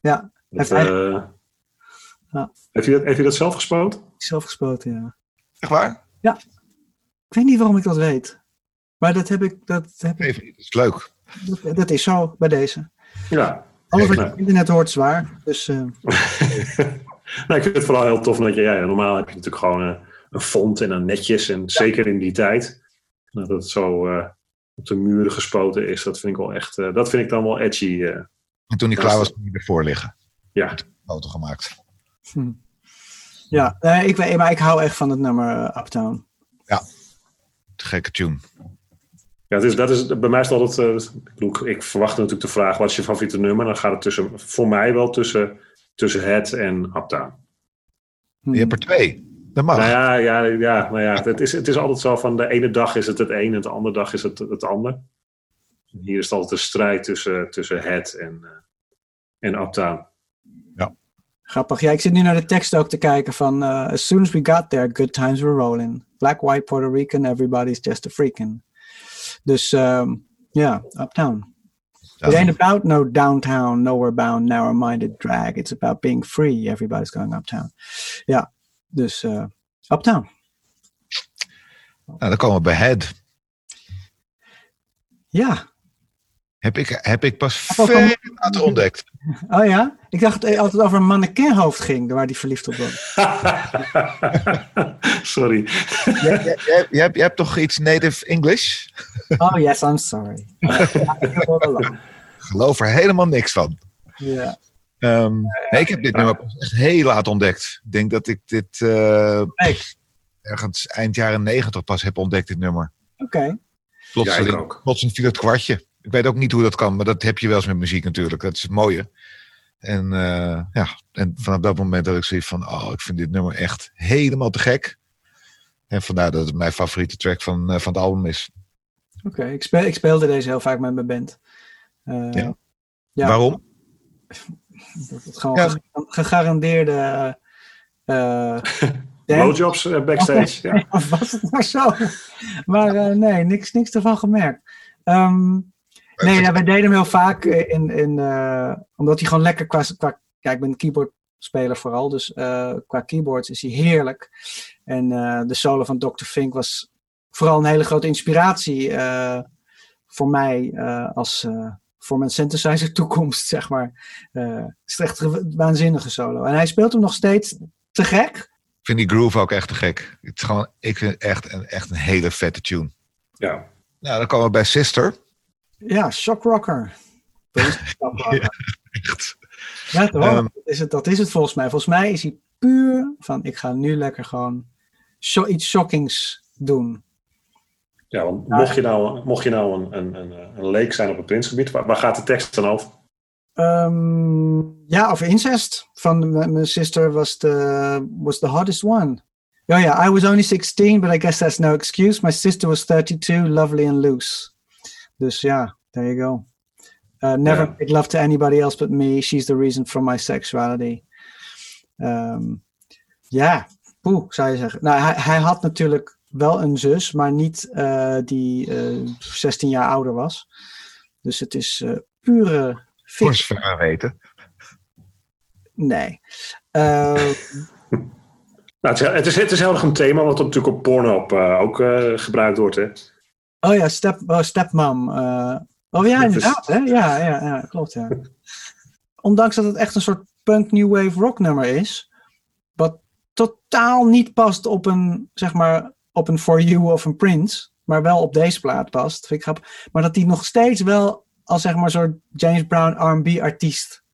Ja. Heeft u dat zelf gespoten? Zelf gespoten, ja. Echt waar? Ja. Ik weet niet waarom ik dat weet. Maar dat heb ik... Dat is leuk. Dat is zo, bij deze. Ja. Alles wat je op internet hoort is waar. Dus, nou, ik vind het vooral heel tof dat je... Ja, normaal heb je natuurlijk gewoon... een font en dan netjes. En zeker in die tijd. Nou, dat het zo op de muren gespoten is. Dat vind ik wel echt... dat vind ik dan wel edgy. En toen ik klaar was, kon je ervoor liggen. Ja. Een foto gemaakt. Ja, nee, maar ik hou echt van het nummer Uptown. Ja. De gekke tune. Ja, dat is bij mij is het altijd... ik verwacht natuurlijk de vraag, wat is je favoriete nummer? Dan gaat het voor mij wel tussen Head en Uptown. Je hebt er 2. Dat mag. Nou ja, maar ja, het is altijd zo van de ene dag is het een en de andere dag is het ander. Hier is het altijd een strijd tussen Head en Uptown. Ja. Grappig. Ja, ik zit nu naar de tekst ook te kijken van... as soon as we got there, good times were rolling. Black, white, Puerto Rican, everybody's just a freaking. Dus ja, Uptown. It ain't about no downtown, nowhere bound, narrow-minded drag. It's about being free. Everybody's going uptown. Ja. Dus Uptown. Nou, dan komen we bij Head. Ja. Heb ik pas veel later ontdekt. Oh ja? Ik dacht dat het altijd over een mannequinhoofd ging, waar die verliefd op was. Sorry. Je hebt toch iets native English? Oh yes, I'm sorry. Ik geloof er helemaal niks van. Ja. Yeah. Nee, ik heb dit nummer echt heel laat ontdekt. Ik denk dat ik dit ergens eind jaren 90 pas heb ontdekt, dit nummer. Oké. Plotseling viel het kwartje. Ik weet ook niet hoe dat kan, maar dat heb je wel eens met muziek natuurlijk. Dat is het mooie. En en vanaf dat moment had ik zoiets van, ik vind dit nummer echt helemaal te gek. En vandaar dat het mijn favoriete track van het album is. Oké. Ik speelde deze heel vaak met mijn band. Ja. Waarom? Dat het gewoon gegarandeerde... blowjobs backstage. Okay. Ja. Was het maar zo. Maar nee, niks ervan gemerkt. Wij deden hem heel vaak. Omdat hij gewoon lekker qua... Kijk, ik ben keyboardspeler vooral. Dus qua keyboards is hij heerlijk. En de solo van Dr. Fink was vooral een hele grote inspiratie. Voor mij voor mijn synthesizer toekomst, zeg maar. Het is echt een waanzinnige solo. En hij speelt hem nog steeds te gek. Ik vind die groove ook echt te gek. Ik vind het echt een hele vette tune. Ja. Nou, dan komen we bij Sister. Ja, shockrocker. Ja, echt. Ja, toch? Dat is het volgens mij. Volgens mij is hij puur van, ik ga nu lekker gewoon iets shockings doen. Ja, want mocht je nou een leek zijn op het Prinsgebied, waar gaat de tekst dan over? Ja, over incest. Van mijn sister was the hottest one. Oh yeah, I was only 16, but I guess that's no excuse. My sister was 32, lovely and loose. Dus ja, there you go. Never made love to anybody else but me. She's the reason for my sexuality. Zou je zeggen. Nou, hij had natuurlijk wel een zus, maar niet die 16 jaar ouder was. Dus het is pure fix. Voor zwaar weten. Nee. Nou, het is heel erg een thema wat natuurlijk op Pornhub ook gebruikt wordt, hè? Oh ja, stepmom. Oh ja, inderdaad, hè? Ja, klopt, ja. Ondanks dat het echt een soort punk new wave rock nummer is, wat totaal niet past op een, zeg maar, op een For You of een Prince, maar wel op deze plaat past, vind ik grappig. Maar dat die nog steeds wel als, zeg maar, zo'n James Brown R&B-artiest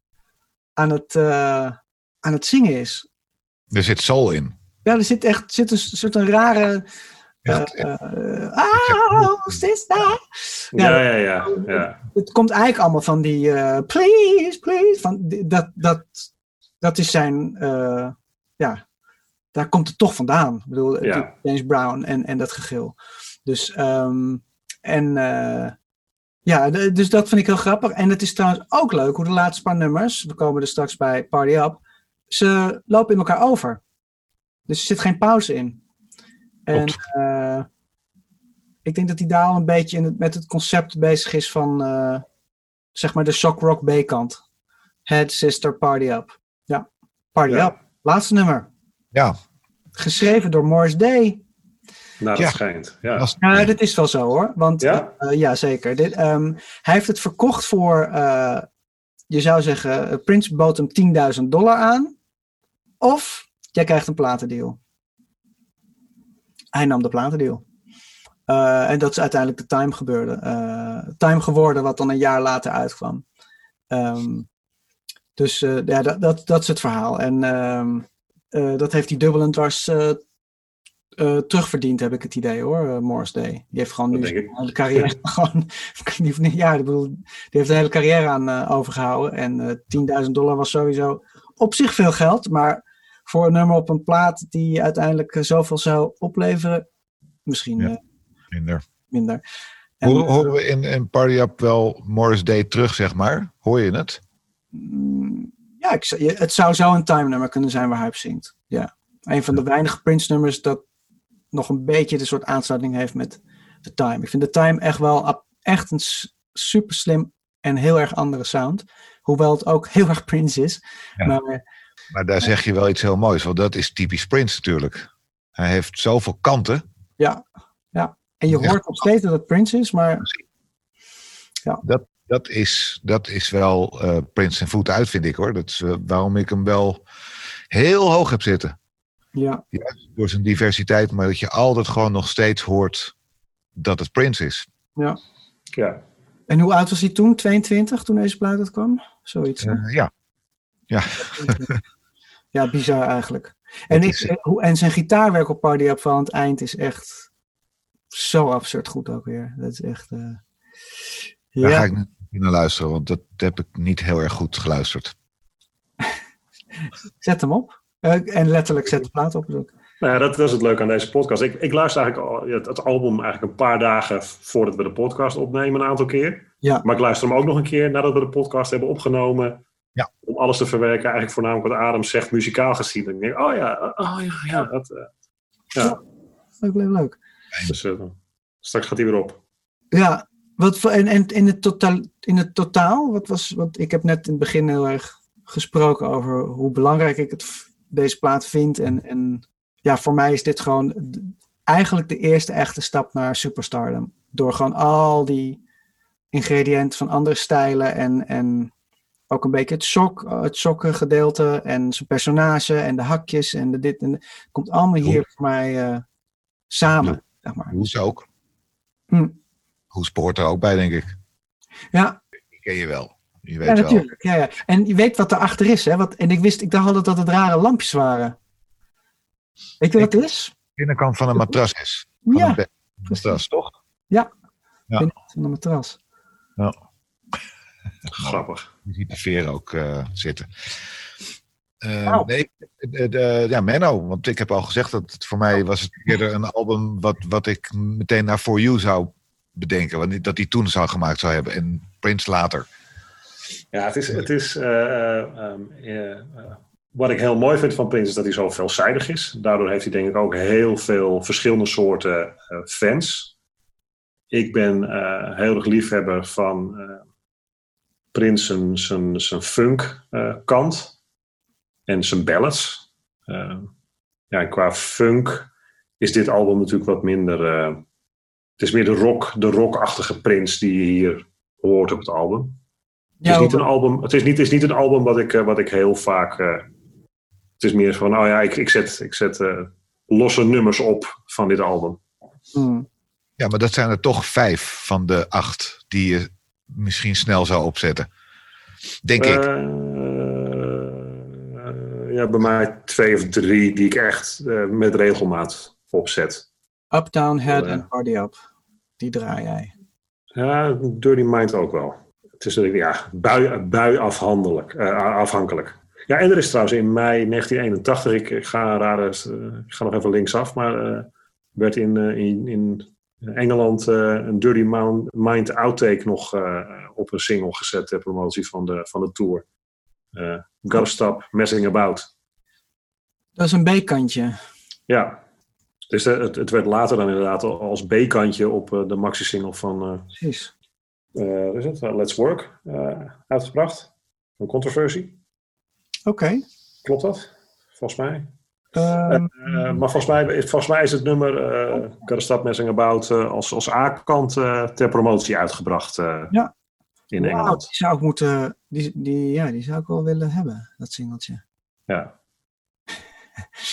aan het zingen is. Er zit soul in. Ja, er zit een soort een rare... sister! Ja. Het komt eigenlijk allemaal van die... please! Van die, dat is zijn... daar komt het toch vandaan. Ik bedoel, James Brown en dat gegil. Dus, dus dat vind ik heel grappig. En het is trouwens ook leuk hoe de laatste paar nummers... We komen er straks bij Party Up... Ze lopen in elkaar over. Dus er zit geen pauze in. En ik denk dat hij daar al een beetje met het concept bezig is van... zeg maar de shock rock B-kant. Head, Sister, Party Up. Ja, Party Up. Laatste nummer. Ja. Geschreven door Morris Day. Nou, dat schijnt. Ja. Nou, dat is wel zo hoor. Want, ja? Ja, zeker. Hij heeft het verkocht voor... je zou zeggen, Prince bood hem $10.000 aan. Of, jij krijgt een platendeal. Hij nam de platendeal. En dat is uiteindelijk de Time geworden, wat dan een jaar later uitkwam. Dat is het verhaal. En dat heeft hij dubbel en dwars terugverdiend, heb ik het idee hoor, Morris Day. Die heeft gewoon de carrière die heeft de hele carrière aan overgehouden. En $10.000 was sowieso op zich veel geld, maar voor een nummer op een plaat die uiteindelijk zoveel zou opleveren, misschien minder. En, horen we in Party Up wel Morris Day terug, zeg maar? Hoor je het? Ja, het zou zo een time nummer kunnen zijn waar hij op zingt. Ja. Een van de weinige Prince nummers dat nog een beetje de soort aansluiting heeft met The Time. Ik vind The Time echt wel echt een super slim en heel erg andere sound. Hoewel het ook heel erg Prince is. Ja. Maar daar zeg je wel iets heel moois. Want dat is typisch Prince natuurlijk. Hij heeft zoveel kanten. Ja. En je hoort nog steeds dat het Prince is. Maar ja. Dat is wel Prince zijn voet uit, vind ik hoor. Dat is waarom ik hem wel heel hoog heb zitten. Ja. Juist door zijn diversiteit, maar dat je altijd gewoon nog steeds hoort dat het Prince is. Ja. En hoe oud was hij toen? 22, toen deze plaat uitkwam? Zoiets. Ja. Ja, bizar eigenlijk. En zijn gitaarwerk op Party Up van het eind is echt zo absurd goed ook weer. Dat is echt... Daar ga ik niet naar luisteren, want dat heb ik niet heel erg goed geluisterd. Zet hem op. En letterlijk zet de plaat op. Nou ja, dat is het leuke aan deze podcast. Ik luister eigenlijk het album eigenlijk een paar dagen voordat we de podcast opnemen, een aantal keer. Ja. Maar ik luister hem ook nog een keer nadat we de podcast hebben opgenomen. Ja. Om alles te verwerken, eigenlijk voornamelijk wat Adam zegt, muzikaal gezien. En ik denk, oh ja. Dat. Leuk. Dus, straks gaat hij weer op. Ja, in het totaal, want ik heb net in het begin heel erg gesproken over hoe belangrijk ik deze plaat vind. En voor mij is dit gewoon eigenlijk de eerste echte stap naar superstardom. Door gewoon al die ingrediënten van andere stijlen en ook een beetje het sokken gedeelte en zijn personage en de hakjes en de dit en de, komt allemaal hier voor mij samen. Ja. Zeg maar. Hoes ook. Hoes behoort er ook bij, denk ik. Ja. Ik ken je wel. Je weet ja, wel. Natuurlijk. Ja, ja. En je weet wat erachter is. Hè? En ik dacht altijd dat het rare lampjes waren. Weet je wat het is? De binnenkant van een matras is. Van ja. Een matras, toch? Ja. Ja. Binnenkant van een matras. Ja. Grappig. Je ziet de veer ook zitten. Menno, want ik heb al gezegd dat het voor mij was het eerder een album wat ik meteen naar For You zou bedenken, want dat die toen zou gemaakt zou hebben en Prince later. Ja, wat ik heel mooi vind van Prince is dat hij zo veelzijdig is. Daardoor heeft hij denk ik ook heel veel verschillende soorten fans. Ik ben heel erg liefhebber van Prince zijn funk kant. En zijn ballads. Qua funk is dit album natuurlijk wat minder... het is meer de rockachtige Prince die je hier hoort op het album. Ja, het is niet een album wat ik heel vaak... het is meer van, ik zet losse nummers op van dit album. Hmm. Ja, maar dat zijn er toch 5 van de 8 die je misschien snel zou opzetten. Denk ik. Ja, bij mij 2 of 3 die ik echt met regelmaat opzet. Uptown, Head en Party Up. Die draai jij. Ja, Dirty Mind ook wel. Het is natuurlijk afhankelijk. Ja, en er is trouwens in mei 1981, ik ga nog even linksaf, maar werd in Engeland een Dirty Mind outtake nog op een single gezet ter promotie van de tour. Gotta Stop Messin' About. Dat is een B-kantje. Ja. Dus het werd later dan inderdaad als B-kantje op de maxi-single van... Precies. Let's Work uitgebracht. Een Controversy. Oké. Klopt dat? Volgens mij. Maar volgens mij is het nummer Gotta Stop Messin' About als A-kant ter promotie uitgebracht. Ja. In Engeland. Die zou ik moeten... Die zou ik wel willen hebben, dat singeltje. Ja.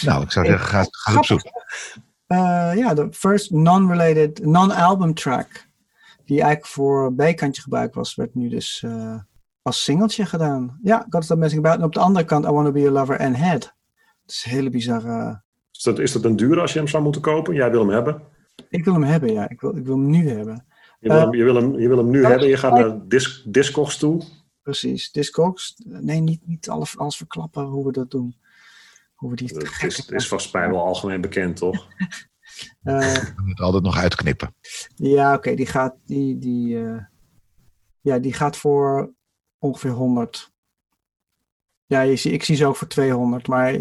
Nou, ik zou zeggen, ga op zoek. De first non-related, non-album track, die eigenlijk voor B-kantje gebruikt was, werd nu dus als singeltje gedaan. Ja, Gotta Stop Messin' About. En op de andere kant, I Wanna Be Your Lover en Head. Dat is een hele bizarre... Is dat een duur als je hem zou moeten kopen? Jij wil hem hebben? Ik wil hem hebben, ja. Ik wil hem nu hebben. Je wil hem nu hebben, je gaat naar Discogs toe. Precies, Discogs. Nee, niet alles verklappen hoe we dat doen. Het is vast bij wel algemeen bekend, toch? Je moet altijd nog uitknippen. Ja, oké, die gaat voor ongeveer 100. Ja, ik zie ze ook voor 200, maar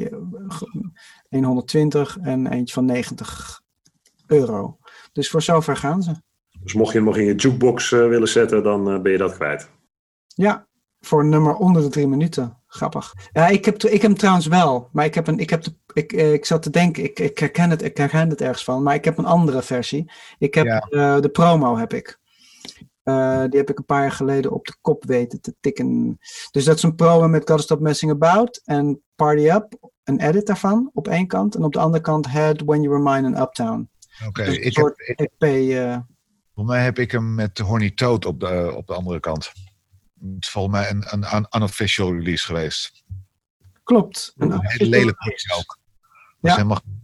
120 en eentje van €90. Dus voor zover gaan ze. Dus mocht je hem nog in je jukebox willen zetten, dan ben je dat kwijt. Ja, voor een nummer onder de 3 minuten. Grappig. Ja, ik heb hem trouwens wel, maar ik zat te denken, ik herken het ergens van, maar ik heb een andere versie. Ik heb de promo heb ik. Die heb ik een paar jaar geleden op de kop weten te tikken. Dus dat is een promo met Gotta Stop Messin' About en Party Up, een edit daarvan op één kant en op de andere kant Head, When You Were Mine en Uptown. Oké, dus een soort EP... Volgens mij heb ik hem met Horny Toad op de andere kant. Het is volgens mij een unofficial release geweest. Klopt. Een hele lelijke release ook. Dus hij mag een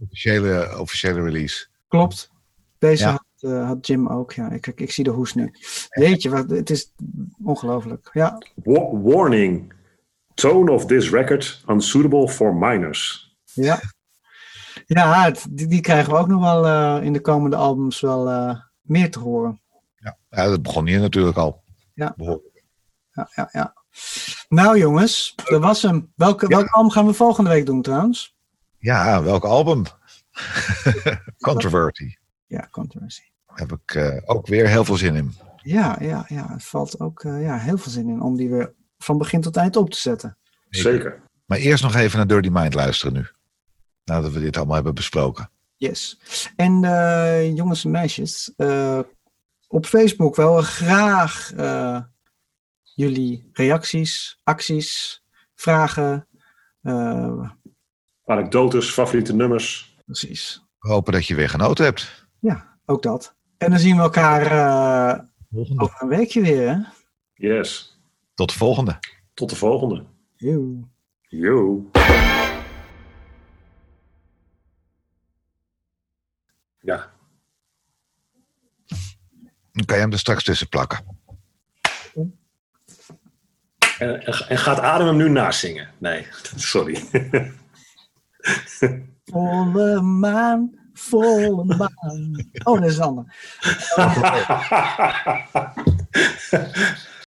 officiële release. Klopt. Deze had Jim ook. Ja. Ik zie de hoes nu. Weet je, het is ongelooflijk. Ja. Warning. Tone of this record unsuitable for minors. Ja. Ja, die krijgen we ook nog wel in de komende albums wel... meer te horen. Ja, dat begon hier natuurlijk al. Ja. Nou jongens, dat was hem. Welk album gaan we volgende week doen trouwens? Ja, welk album? Controversy. Ja, Controversy. Daar heb ik ook weer heel veel zin in. Ja. Er valt ook heel veel zin in om die weer van begin tot eind op te zetten. Zeker. Maar eerst nog even naar Dirty Mind luisteren nu. Nadat we dit allemaal hebben besproken. Yes. En jongens en meisjes, op Facebook willen we graag jullie reacties, acties, vragen. Anekdotes, favoriete nummers. Precies. We hopen dat je weer genoten hebt. Ja, ook dat. En dan zien we elkaar over een weekje weer. Hè? Yes. Tot de volgende. Tot de volgende. Yo. Yo. Ja. Dan kan je hem er straks tussen plakken. En gaat Adam hem nu nazingen? Nee, sorry. Volle maan, volle maan. Oh, dat is Anne.